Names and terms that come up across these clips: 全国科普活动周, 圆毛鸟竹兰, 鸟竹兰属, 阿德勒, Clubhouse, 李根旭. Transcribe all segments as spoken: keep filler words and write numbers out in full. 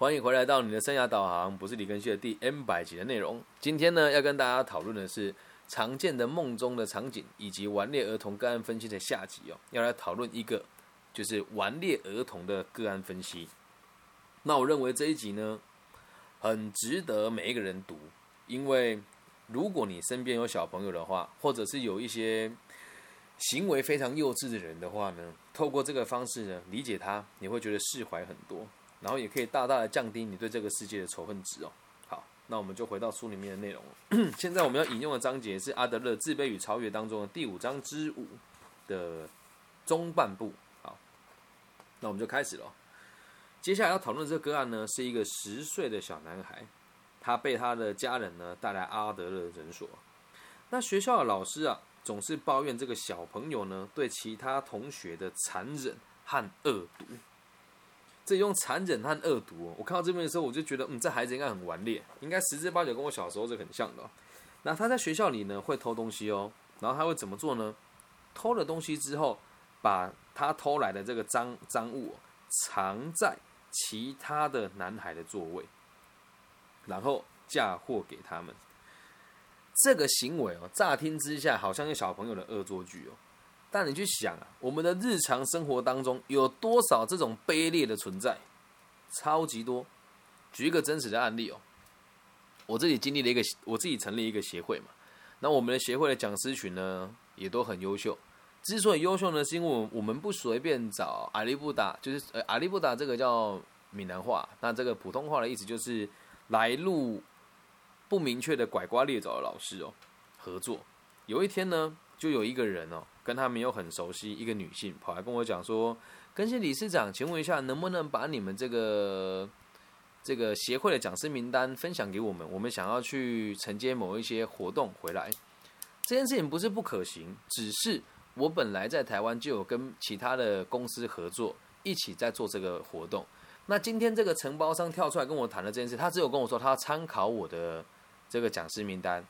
欢迎回来到你的生涯导航，不是李根旭的第 N 百 集的内容。今天呢，要跟大家讨论的是常见的梦中的场景，以及顽劣儿童个案分析的下集哦，要来讨论一个就是顽劣儿童的个案分析。那我认为这一集呢，很值得每一个人读，因为如果你身边有小朋友的话，或者是有一些行为非常幼稚的人的话呢，透过这个方式呢，理解他，你会觉得释怀很多。然后也可以大大的降低你对这个世界的仇恨值哦。好，那我们就回到书里面的内容了。现在我们要引用的章节是阿德勒《自卑与超越》当中的第五章之五的中半部。好，那我们就开始了。接下来要讨论这个个案呢，是一个十岁的小男孩，他被他的家人呢带来阿德勒诊所。那学校的老师啊，总是抱怨这个小朋友呢对其他同学的残忍和恶毒。这用残忍和恶毒、哦、我看到这边的时候我就觉得嗯，这孩子应该很顽劣，应该十之八九跟我小时候这很像的、哦、那他在学校里呢会偷东西哦，然后他会怎么做呢？偷了东西之后，把他偷来的这个赃赃物、哦、藏在其他的男孩的座位，然后嫁祸给他们。这个行为哦，乍听之下好像是小朋友的恶作剧哦，但你去想啊，我们的日常生活当中有多少这种卑劣的存在？超级多。举一个真实的案例哦，我自己经历了一个，我自己成立一个协会嘛。那我们的协会的讲师群呢，也都很优秀。之所以优秀呢，是因为我们不随便找阿里布达，就是呃阿里布达这个叫闽南话，那这个普通话的意思就是来路不明确的拐瓜裂枣的老师哦合作。有一天呢，就有一个人哦，跟他没有很熟悉，一个女性跑来跟我讲说：“根信理事长，请问一下，能不能把你们这个这个协会的讲师名单分享给我们？我们想要去承接某一些活动回来。这件事情不是不可行，只是我本来在台湾就有跟其他的公司合作，一起在做这个活动。那今天这个承包商跳出来跟我谈了这件事，他只有跟我说他参考我的这个讲师名单。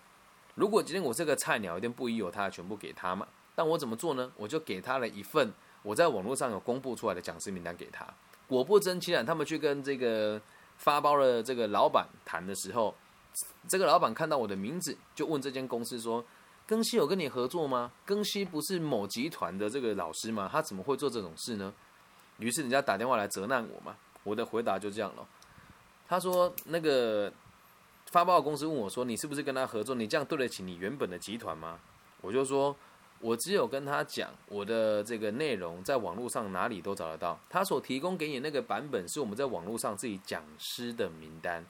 如果今天我这个菜鸟一定不宜有他，全部给他嘛。”但我怎么做呢？我就给他了一份我在网络上有公布出来的讲师名单给他。果不其然，他们去跟这个发包的这个老板谈的时候，这个老板看到我的名字，就问这间公司说：“庚希有跟你合作吗？庚希不是某集团的这个老师吗？他怎么会做这种事呢？”于是人家打电话来责难我嘛。我的回答就这样了。他说：“那个发包的公司问我说，你是不是跟他合作？你这样对得起你原本的集团吗？”我就说，我只有跟他讲我的这个内容在网络上哪里都找得到，他所提供给你那个版本是我们在网络上自己讲师的名单，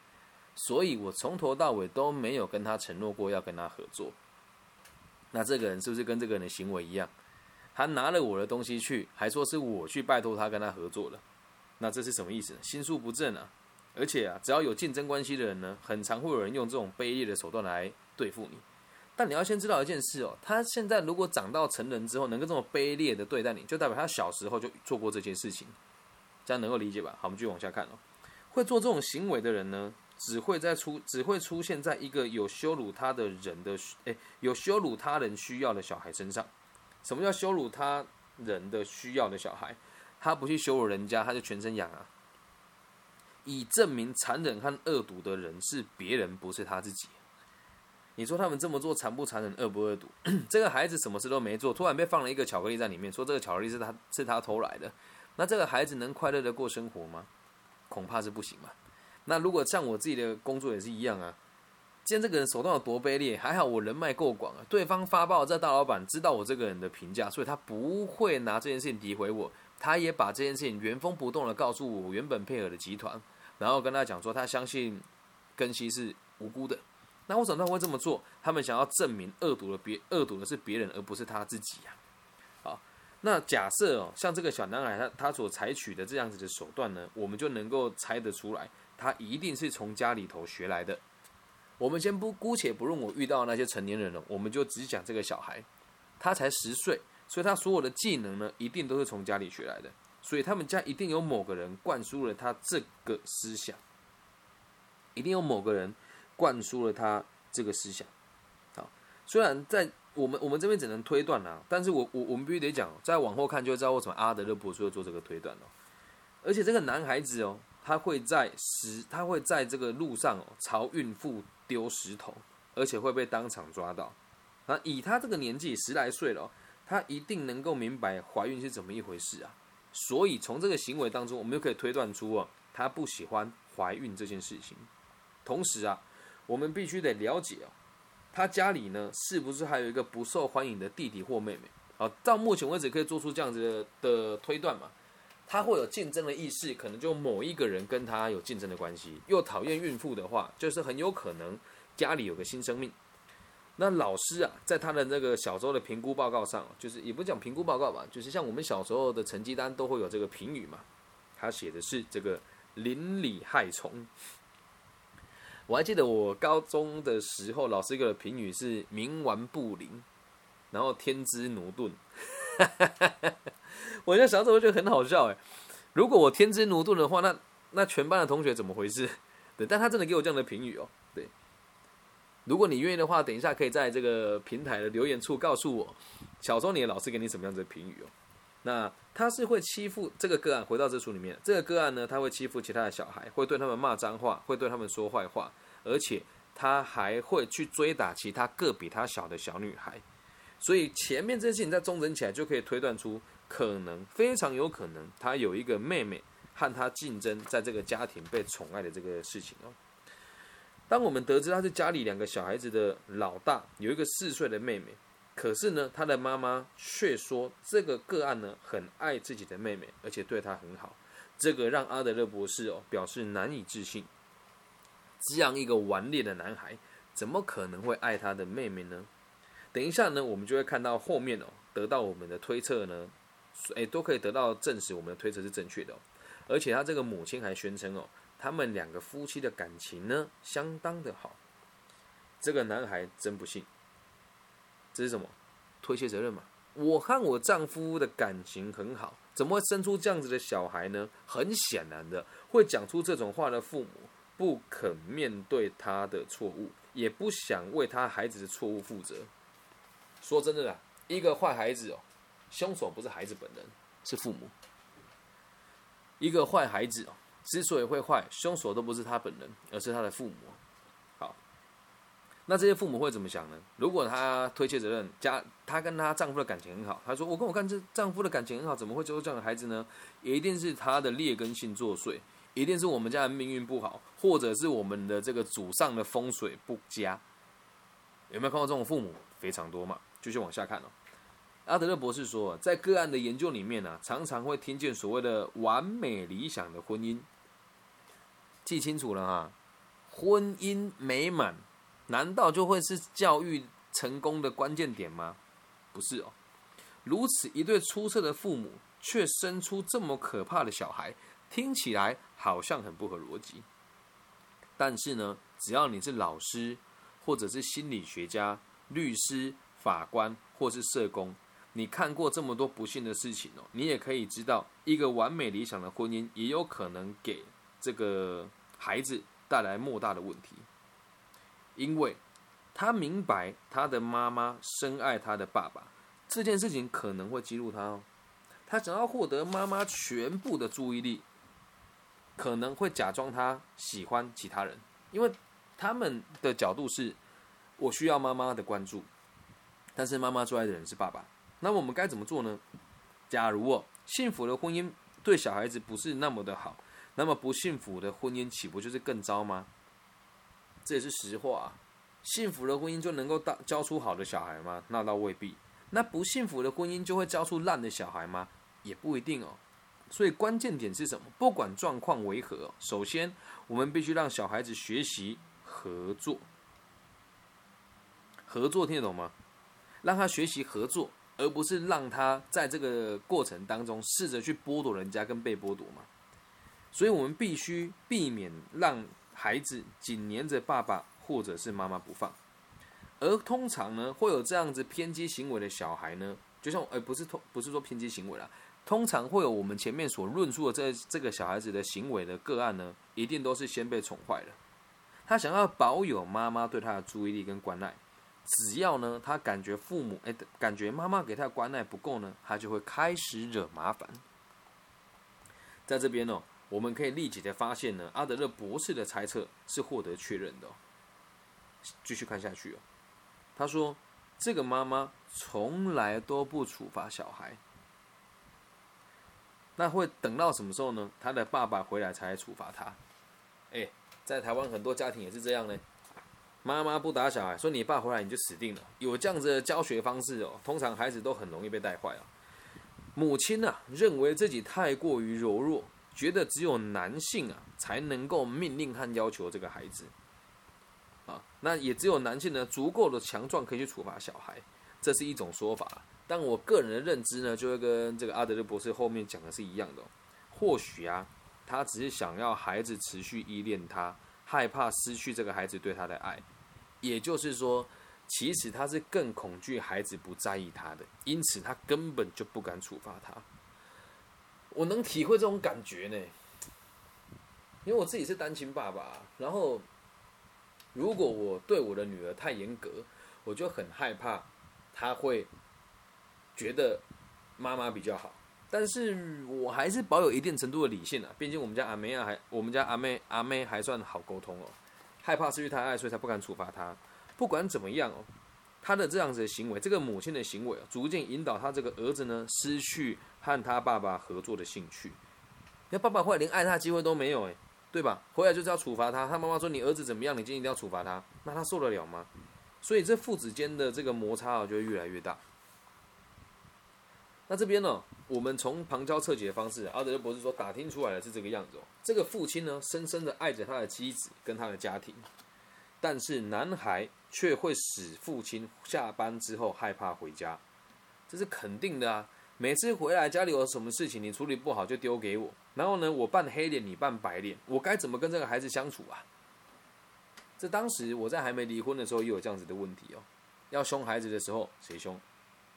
所以我从头到尾都没有跟他承诺过要跟他合作。那这个人是不是跟这个人的行为一样？他拿了我的东西去，还说是我去拜托他跟他合作了，那这是什么意思呢？心术不正啊！而且啊，只要有竞争关系的人呢，很常会有人用这种卑劣的手段来对付你。但你要先知道一件事哦，他现在如果长到成人之后能够这么卑劣的对待你，就代表他小时候就做过这件事情，这样能够理解吧？好，我们继续往下看哦。会做这种行为的人呢，只会在出只会出现在一个有羞辱他的人的，诶，有羞辱他人需要的小孩身上。什么叫羞辱他人的需要的小孩？他不去羞辱人家，他就全身痒啊。以证明残忍和恶毒的人是别人，不是他自己。你说他们这么做残不残忍，恶不恶毒？这个孩子什么事都没做，突然被放了一个巧克力在里面，说这个巧克力是他是他偷来的，那这个孩子能快乐的过生活吗？恐怕是不行嘛。那如果像我自己的工作也是一样啊，今天这个人手段有多卑劣，还好我人脉够广啊，对方发报这大老板知道我这个人的评价，所以他不会拿这件事情诋毁我，他也把这件事情原封不动的告诉我原本配合的集团，然后跟他讲说他相信根希是无辜的。那为什么他会这么做？他们想要证明恶毒的别恶毒的是别人，而不是他自己啊！好，那假设哦，像这个小男孩他他所采取的这样子的手段呢，我们就能够猜得出来，他一定是从家里头学来的。我们先不姑且不论我遇到的那些成年人了，我们就只讲这个小孩，他才十岁，所以他所有的技能呢，一定都是从家里学来的。所以他们家一定有某个人灌输了他这个思想，一定有某个人。灌输了他这个思想。好，虽然在我们我们这边只能推断啦、啊，但是我我我们必须得讲，在往后看就会知道为什么阿德勒博士会做这个推断、哦、而且这个男孩子哦，他会在石，他会在这个路上、哦、朝孕妇丢石头，而且会被当场抓到。那以他这个年纪十来岁了、哦，他一定能够明白怀孕是怎么一回事啊。所以从这个行为当中，我们就可以推断出、哦、他不喜欢怀孕这件事情。同时啊，我们必须得了解、哦、他家里呢是不是还有一个不受欢迎的弟弟或妹妹？好，到目前为止可以做出这样子 的, 的推断嘛。他会有竞争的意识，可能就某一个人跟他有竞争的关系。又讨厌孕妇的话，就是很有可能家里有个新生命。那老师啊，在他的那个小时候的评估报告上，就是也不讲评估报告吧，就是像我们小时候的成绩单都会有这个评语嘛。他写的是这个邻里害虫。我还记得我高中的时候，老师给我的评语是冥顽不灵，然后天资驽钝。我现在想着我觉得很好笑哎，如果我天资驽钝的话，那那全班的同学怎么回事？对，但他真的给我这样的评语哦。对，如果你愿意的话，等一下可以在这个平台的留言处告诉我，小时候你的老师给你什么样的评语哦。那他是会欺负这个个案，回到这书里面，这个个案呢，他会欺负其他的小孩，会对他们骂脏话，会对他们说坏话，而且他还会去追打其他个比他小的小女孩。所以前面这些事情在综整起来，就可以推断出可能非常有可能他有一个妹妹和他竞争，在这个家庭被宠爱的这个事情哦。当我们得知他是家里两个小孩子的老大，有一个四岁的妹妹，可是呢，他的妈妈却说这个个案呢很爱自己的妹妹，而且对她很好，这个让阿德勒博士哦表示难以置信。这样一个顽劣的男孩，怎么可能会爱他的妹妹呢？等一下呢，我们就会看到后面哦，得到我们的推测呢，哎，都可以得到证实，我们的推测是正确的哦。而且他这个母亲还宣称哦，他们两个夫妻的感情呢相当的好。这个男孩真不信，这是什么？推卸责任嘛？我和我丈夫的感情很好，怎么会生出这样子的小孩呢？很显然的，会讲出这种话的父母不肯面对他的错误，也不想为他孩子的错误负责。说真的啦，一个坏孩子哦，凶手不是孩子本人，是父母。一个坏孩子哦，之所以会坏，凶手都不是他本人，而是他的父母。好，那这些父母会怎么想呢？如果他推卸责任，家他跟他丈夫的感情很好，他说我跟我干丈夫的感情很好，怎么会做这样的孩子呢？也一定是他的劣根性作祟，一定是我们家的命运不好，或者是我们的这个祖上的风水不佳。有没有看到这种父母非常多嘛？继续往下看哦。阿德勒博士说，在个案的研究里面啊，常常会听见所谓的完美理想的婚姻。记清楚了哈，婚姻美满难道就会是教育成功的关键点吗？不是哦。如此一对出色的父母，却生出这么可怕的小孩，听起来好像很不合逻辑。但是呢，只要你是老师，或者是心理学家、律师、法官或是社工，你看过这么多不幸的事情哦，你也可以知道，一个完美理想的婚姻也有可能给这个孩子带来莫大的问题。因为他明白他的妈妈深爱他的爸爸，这件事情可能会激怒他哦。他想要获得妈妈全部的注意力，可能会假装他喜欢其他人，因为他们的角度是我需要妈妈的关注，但是妈妈最爱的人是爸爸。那我们该怎么做呢？假如哦，幸福的婚姻对小孩子不是那么的好，那么不幸福的婚姻岂不就是更糟吗？这也是实话啊。幸福的婚姻就能够教出好的小孩吗？那倒未必。那不幸福的婚姻就会教出烂的小孩吗？也不一定哦。所以关键点是什么？不管状况为何哦，首先我们必须让小孩子学习合作。合作听得懂吗？让他学习合作，而不是让他在这个过程当中试着去剥夺人家跟被剥夺嘛。所以我们必须避免让孩子紧黏着爸爸或者是妈妈不放。而通常呢，会有这样子偏激行为的小孩呢，就像、欸、不是不是说偏激行为啦，通常会有我们前面所论述的这这个小孩子的行为的个案呢，一定都是先被宠坏了。他想要保有妈妈对他的注意力跟关爱。只要呢，他感觉父母、欸、感觉妈妈给他的关爱不够呢，他就会开始惹麻烦。在这边哦，我们可以立即的发现呢，阿德勒博士的猜测是获得确认的、哦。继续看下去、哦、他说这个妈妈从来都不处罚小孩，那会等到什么时候呢？他的爸爸回来才处罚他。哎，在台湾很多家庭也是这样呢，妈妈不打小孩，说你爸回来你就死定了。有这样子的教学方式哦，通常孩子都很容易被带坏啊。母亲啊，认为自己太过于柔弱，觉得只有男性啊才能够命令和要求这个孩子。啊，那也只有男性呢足够的强壮可以去处罚小孩，这是一种说法。但我个人的认知呢，就会跟这个阿德勒博士后面讲的是一样的、哦。或许啊，他只是想要孩子持续依恋他，害怕失去这个孩子对他的爱。也就是说，其实他是更恐惧孩子不在意他的，因此他根本就不敢处罚他。我能体会这种感觉呢，因为我自己是单亲爸爸，然后。如果我对我的女儿太严格，我就很害怕她会觉得妈妈比较好。但是我还是保有一定程度的理性啊，毕竟我们家阿妹啊，还我们家阿妹阿妹还算好沟通哦。害怕失去她爱，所以才不敢处罚她。不管怎么样哦，她的这样子的行为，这个母亲的行为、哦，逐渐引导她这个儿子呢，失去和她爸爸合作的兴趣。那爸爸后来连爱她的机会都没有哎。对吧？回来就是要处罚他。他妈妈说：“你儿子怎么样？你今天一定要处罚他。”那他受得了吗？所以这父子间的这个摩擦就会越来越大。那这边呢、哦，我们从旁敲侧击的方式，阿德勒博士说打听出来的是这个样子、哦。这个父亲呢，深深的爱着他的妻子跟他的家庭，但是男孩却会使父亲下班之后害怕回家，这是肯定的啊。每次回来家里有什么事情，你处理不好就丢给我。然后呢，我扮黑脸，你扮白脸，我该怎么跟这个孩子相处啊？这当时我在还没离婚的时候也有这样子的问题哦。要凶孩子的时候，谁凶？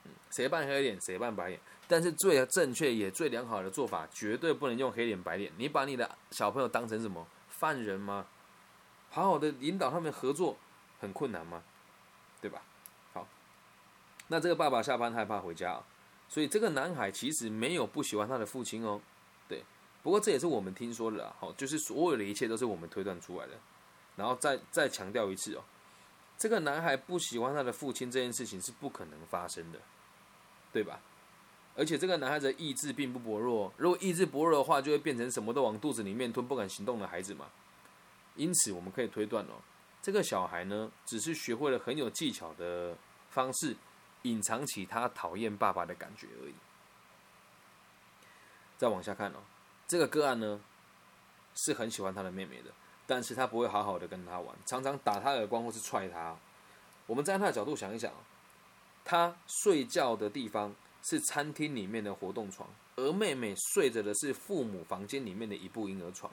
嗯、谁扮黑脸，谁扮白脸？但是最正确也最良好的做法，绝对不能用黑脸白脸。你把你的小朋友当成什么犯人吗？好好的引导他们合作，很困难吗？对吧？好，那这个爸爸下班害怕回家、哦。所以这个男孩其实没有不喜欢他的父亲哦，对，不过这也是我们听说的啦，好，就是所有的一切都是我们推断出来的。然后再再强调一次哦，这个男孩不喜欢他的父亲这件事情是不可能发生的，对吧？而且这个男孩子的意志并不薄弱，如果意志薄弱的话，就会变成什么都往肚子里面吞、不敢行动的孩子嘛。因此我们可以推断哦，这个小孩呢，只是学会了很有技巧的方式。隐藏起他讨厌爸爸的感觉而已。再往下看哦，这个个案呢是很喜欢他的妹妹的，但是他不会好好的跟他玩，常常打他耳光或是踹他、哦。我们站在他的角度想一想、哦，他睡觉的地方是餐厅里面的活动床，而妹妹睡着的是父母房间里面的一部婴儿床。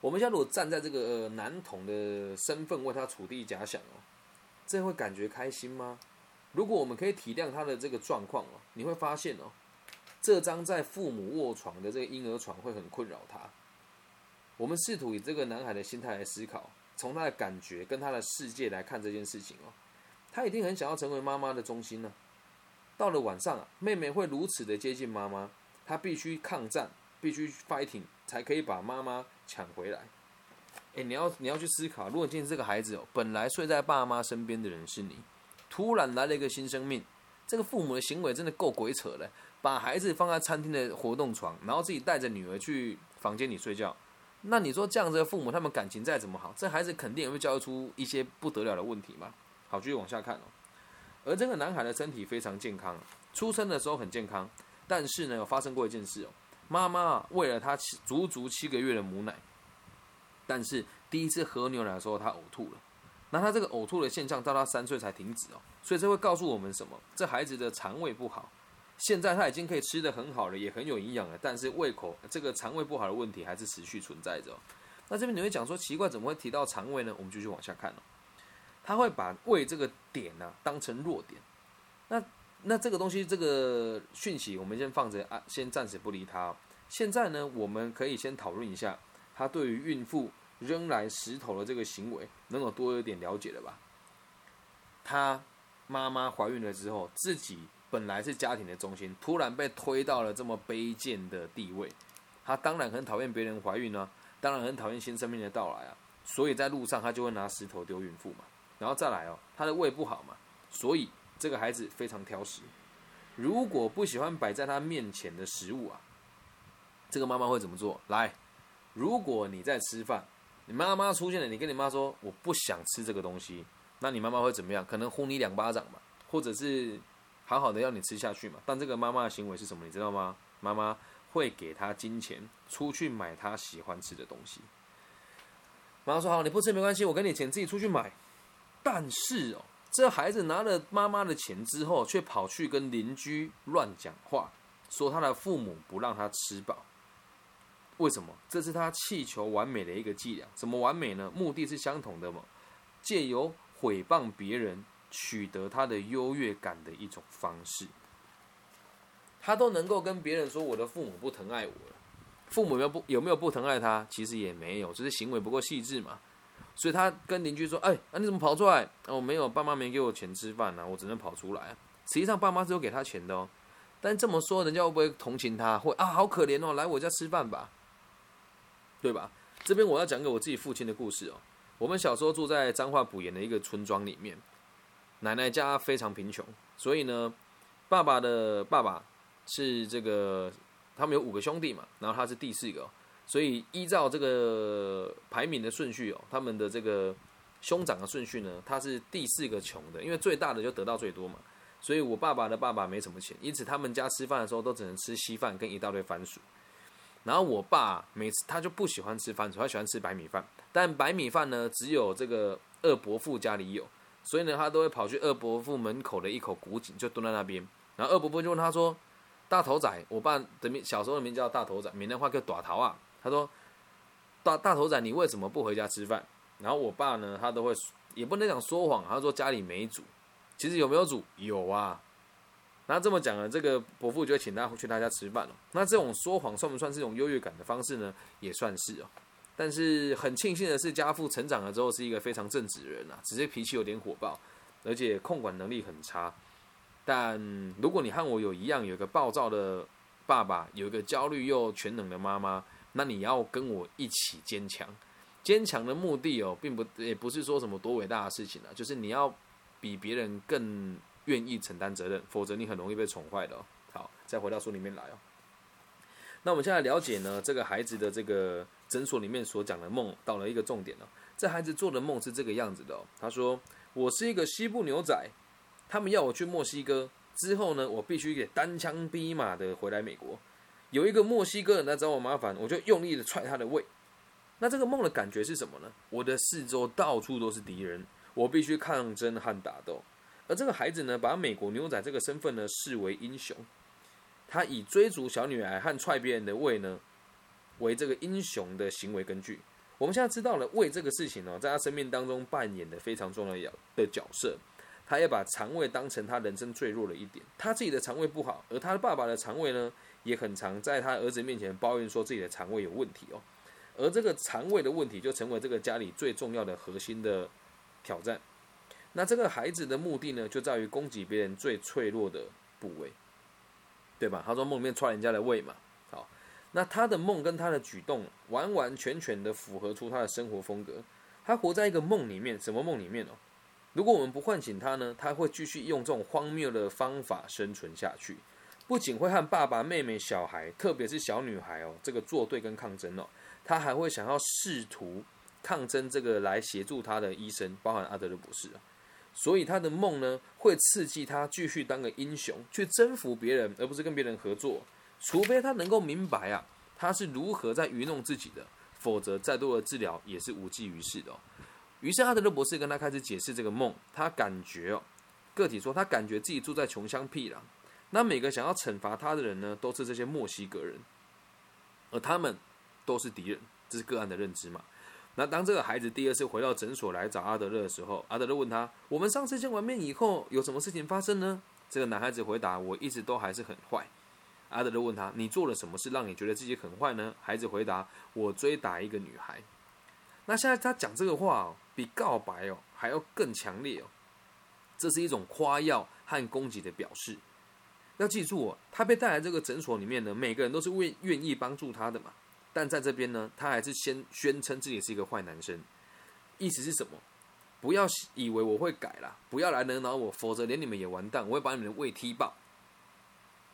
我们现在如果站在这个、呃、男童的身份为他处地假想哦，这会感觉开心吗？如果我们可以体谅他的这个状况哦，你会发现哦，这张在父母卧床的这个婴儿床会很困扰他。我们试图以这个男孩的心态来思考，从他的感觉跟他的世界来看这件事情哦，他一定很想要成为妈妈的中心呢、啊。到了晚上啊，妹妹会如此的接近妈妈，他必须抗战，必须 fighting 才可以把妈妈抢回来。哎，你要你要去思考，如果今天这个孩子哦，本来睡在爸妈身边的人是你。突然来了一个新生命，这个父母的行为真的够鬼扯了，把孩子放在餐厅的活动床，然后自己带着女儿去房间里睡觉。那你说这样子的父母，他们感情再怎么好，这孩子肯定也会教育出一些不得了的问题嘛。好，继续往下看哦。而这个男孩的身体非常健康，出生的时候很健康，但是呢，有发生过一件事哦，妈妈喂了他足足七个月的母奶，但是第一次喝牛奶的时候，他呕吐了。那他这个呕吐的现象到他三岁才停止哦，所以这会告诉我们什么？这孩子的肠胃不好。现在他已经可以吃得很好了，也很有营养了，但是胃口这个肠胃不好的问题还是持续存在着、哦。那这边你会讲说奇怪，怎么会提到肠胃呢？我们继续往下看哦。他会把胃这个点呢、啊、当成弱点。那那这个东西这个讯息我们先放着啊，先暂时不理他、哦。现在呢，我们可以先讨论一下他对于孕妇。扔来石头的这个行为，能有多一点了解了吧？她妈妈怀孕了之后，自己本来是家庭的中心，突然被推到了这么卑贱的地位，她当然很讨厌别人怀孕啊，当然很讨厌新生命的到来啊，所以在路上她就会拿石头丢孕妇嘛。然后再来哦，她的胃不好嘛，所以这个孩子非常挑食。如果不喜欢摆在她面前的食物啊，这个妈妈会怎么做？来，如果你在吃饭，你妈妈出现了，你跟你妈说我不想吃这个东西，那你妈妈会怎么样？可能呼你两巴掌嘛，或者是好好的要你吃下去嘛。但这个妈妈的行为是什么？你知道吗？妈妈会给她金钱，出去买她喜欢吃的东西。妈妈说好，你不吃没关系，我给你钱，自己出去买。但是哦，这孩子拿了妈妈的钱之后，却跑去跟邻居乱讲话，说他的父母不让他吃饱。为什么？这是他气求完美的一个伎俩。怎么完美呢？目的是相同的嘛，借由毁谤别人取得他的优越感的一种方式。他都能够跟别人说我的父母不疼爱我了，父母有没有 不, 有没有不疼爱他？其实也没有，只是行为不够细致嘛。所以他跟邻居说：“哎、欸啊，你怎么跑出来？我、哦、没有，爸妈没给我钱吃饭啊，我只能跑出来、啊。”实际上爸妈是有给他钱的哦，但这么说人家会不会同情他？会啊，好可怜哦，来我家吃饭吧，对吧？这边我要讲给我自己父亲的故事哦。我们小时候住在彰化埔盐的一个村庄里面，奶奶家非常贫穷，所以呢，爸爸的爸爸是这个，他们有五个兄弟嘛，然后他是第四个、哦。所以依照这个排名的顺序哦，他们的这个兄长的顺序呢，他是第四个穷的，因为最大的就得到最多嘛。所以我爸爸的爸爸没什么钱，因此他们家吃饭的时候都只能吃稀饭跟一大堆番薯。然后我爸每次他就不喜欢吃番薯，他喜欢吃白米饭。但白米饭呢，只有这个二伯父家里有，所以呢，他都会跑去二伯父门口的一口古井，就蹲在那边。然后二伯父就问他说：“大头仔，我爸的小时候的名叫大头仔，闽南话叫大头啊。”他说 大, 大头仔，你为什么不回家吃饭？然后我爸呢，他都会也不能讲说谎，他说家里没煮。其实有没有煮？有啊。那这么讲呢，这个伯父就会请他去他家吃饭了、哦。那这种说谎算不算是一种优越感的方式呢？也算是哦。但是很庆幸的是，家父成长了之后是一个非常正直的人啊，只是脾气有点火爆，而且控管能力很差。但如果你和我有一样，有一个暴躁的爸爸，有一个焦虑又全能的妈妈，那你要跟我一起坚强，坚强的目的哦，并不也不是说什么多伟大的事情啊，就是你要比别人更愿意承担责任，否则你很容易被宠坏的、哦。好，再回到书里面来哦。那我们现在了解呢，这个孩子的这个诊所里面所讲的梦，到了一个重点哦。这孩子做的梦是这个样子的哦，他说：“我是一个西部牛仔，他们要我去墨西哥，之后呢，我必须给单枪匹马的回来美国。”有一个墨西哥人来找我麻烦，我就用力的踹他的胃。那这个梦的感觉是什么呢？我的四周到处都是敌人，我必须抗争和打斗。而这个孩子呢，把美国牛仔这个身份呢视为英雄，他以追逐小女孩和踹别人的胃呢为这个英雄的行为根据。我们现在知道了胃这个事情哦，在他生命当中扮演的非常重要的角色。他也把肠胃当成他人生最弱的一点，他自己的肠胃不好，而他爸爸的肠胃呢，也很常在他儿子面前抱怨说自己的肠胃有问题哦，而这个肠胃的问题就成为这个家里最重要的核心的挑战。那这个孩子的目的呢，就在于攻击别人最脆弱的部位，对吧？他说梦里面踹人家的胃嘛。好，那他的梦跟他的举动完完全全的符合出他的生活风格。他活在一个梦里面，什么梦里面哦？如果我们不唤醒他呢，他会继续用这种荒谬的方法生存下去。不仅会和爸爸、妹妹、小孩，特别是小女孩哦，这个作对跟抗争哦，他还会想要试图抗争这个来协助他的医生，包含阿德勒博士啊。所以他的梦呢，会刺激他继续当个英雄，去征服别人，而不是跟别人合作。除非他能够明白啊，他是如何在愚弄自己的，否则再多的治疗也是无济于事的哦。于是阿德勒博士跟他开始解释这个梦，他感觉哦，个体说他感觉自己住在穷乡僻壤。那每个想要惩罚他的人呢，都是这些墨西哥人，而他们都是敌人，这是个案的认知嘛。那当这个孩子第二次回到诊所来找阿德勒的时候，阿德勒问他：“我们上次见完面以后，有什么事情发生呢？”这个男孩子回答：“我一直都还是很坏。”阿德勒问他：“你做了什么事让你觉得自己很坏呢？”孩子回答：“我追打一个女孩。”那现在他讲这个话哦，比告白哦还要更强烈哦，这是一种夸耀和攻击的表示。要记住哦，他被带来这个诊所里面呢，每个人都是愿意帮助他的嘛。但在这边呢，他还是先宣称自己是一个坏男生，意思是什么？不要以为我会改啦，不要来惹恼我，否则连你们也完蛋，我会把你们的胃踢爆。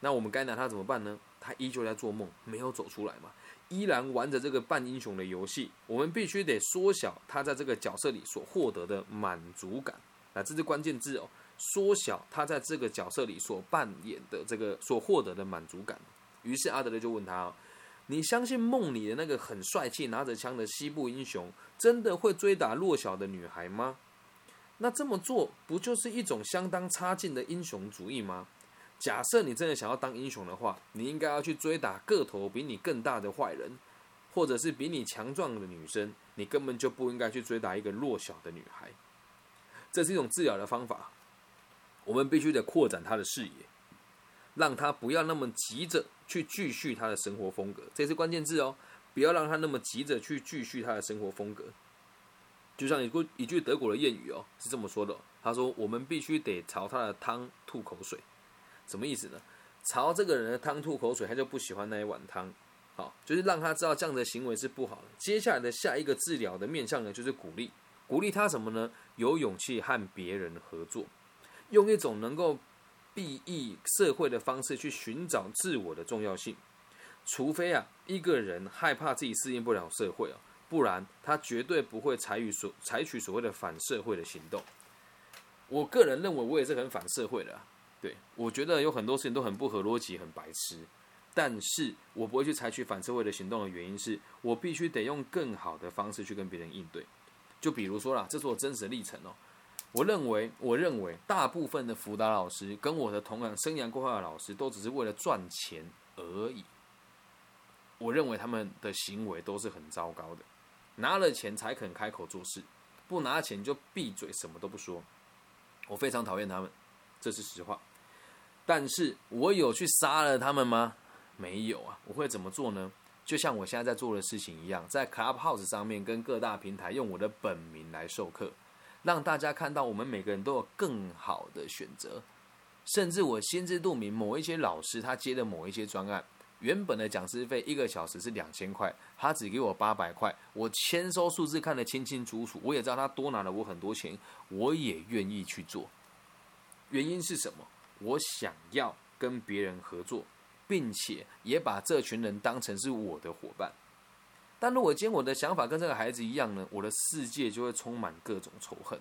那我们该拿他怎么办呢？他依旧在做梦，没有走出来嘛，依然玩着这个扮英雄的游戏。我们必须得缩小他在这个角色里所获得的满足感，那这是关键字哦，缩小他在这个角色里所扮演的这个所获得的满足感。于是阿德勒就问他哦，你相信梦里的那个很帅气拿着枪的西部英雄真的会追打弱小的女孩吗？那这么做不就是一种相当差劲的英雄主义吗？假设你真的想要当英雄的话，你应该要去追打个头比你更大的坏人，或者是比你强壮的女生，你根本就不应该去追打一个弱小的女孩。这是一种治疗的方法，我们必须得扩展他的视野，让他不要那么急着去继续他的生活风格，这是关键字哦，不要让他那么急着去继续他的生活风格。就像一句德国的谚语哦，是这么说的哦，他说我们必须得朝他的汤吐口水。什么意思呢？朝这个人的汤吐口水，他就不喜欢那一碗汤。好，就是让他知道这样的行为是不好的。接下来的下一个治疗的面向呢，就是鼓励，鼓励他什么呢？有勇气和别人合作，用一种能够裨益社会的方式去寻找自我的重要性。除非啊，一个人害怕自己适应不了社会啊，不然他绝对不会采取所采取所谓的反社会的行动。我个人认为，我也是很反社会的啊。对，我觉得有很多事情都很不合逻辑，很白痴。但是我不会去采取反社会的行动的原因是，我必须得用更好的方式去跟别人应对。就比如说啦，这是我真实的历程哦。我认为，我认为大部分的辅导老师跟我的同行生涯规划的老师，都只是为了赚钱而已。我认为他们的行为都是很糟糕的，拿了钱才肯开口做事，不拿钱就闭嘴，什么都不说。我非常讨厌他们，这是实话。但是我有去杀了他们吗？没有啊！我会怎么做呢？就像我现在在做的事情一样，在 Clubhouse 上面跟各大平台用我的本名来授课，让大家看到我们每个人都有更好的选择。甚至我心知肚明，某一些老师他接的某一些专案，原本的讲师费一个小时是两千块，他只给我八百块，我签收数字看得清清楚楚，我也知道他多拿了我很多钱，我也愿意去做。原因是什么？我想要跟别人合作，并且也把这群人当成是我的伙伴。但如果今天我的想法跟这个孩子一样呢，我的世界就会充满各种仇恨。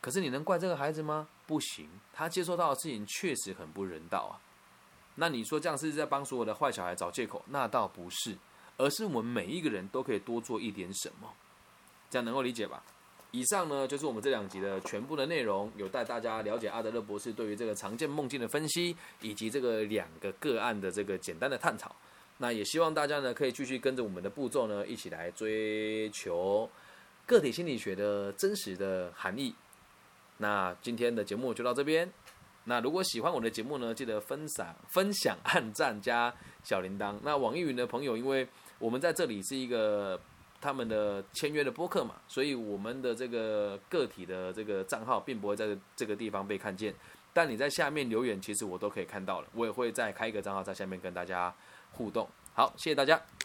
可是你能怪这个孩子吗？不行，他接受到的事情确实很不人道啊。那你说这样是在帮所有的坏小孩找借口？那倒不是，而是我们每一个人都可以多做一点什么。这样能够理解吧？以上呢就是我们这两集的全部的内容，有带大家了解阿德勒博士对于这个常见梦境的分析，以及这个两个个案的这个简单的探讨。那也希望大家呢可以继续跟着我们的步骤呢，一起来追求个体心理学的真实的含义。那今天的节目就到这边。那如果喜欢我的节目呢，记得分享、分享、按赞加小铃铛。那网易云的朋友，因为我们在这里是一个他们的签约的播客嘛，所以我们的这个个体的这个账号并不会在这个地方被看见，但你在下面留言，其实我都可以看到了，我也会再开一个账号在下面跟大家互动。好，谢谢大家。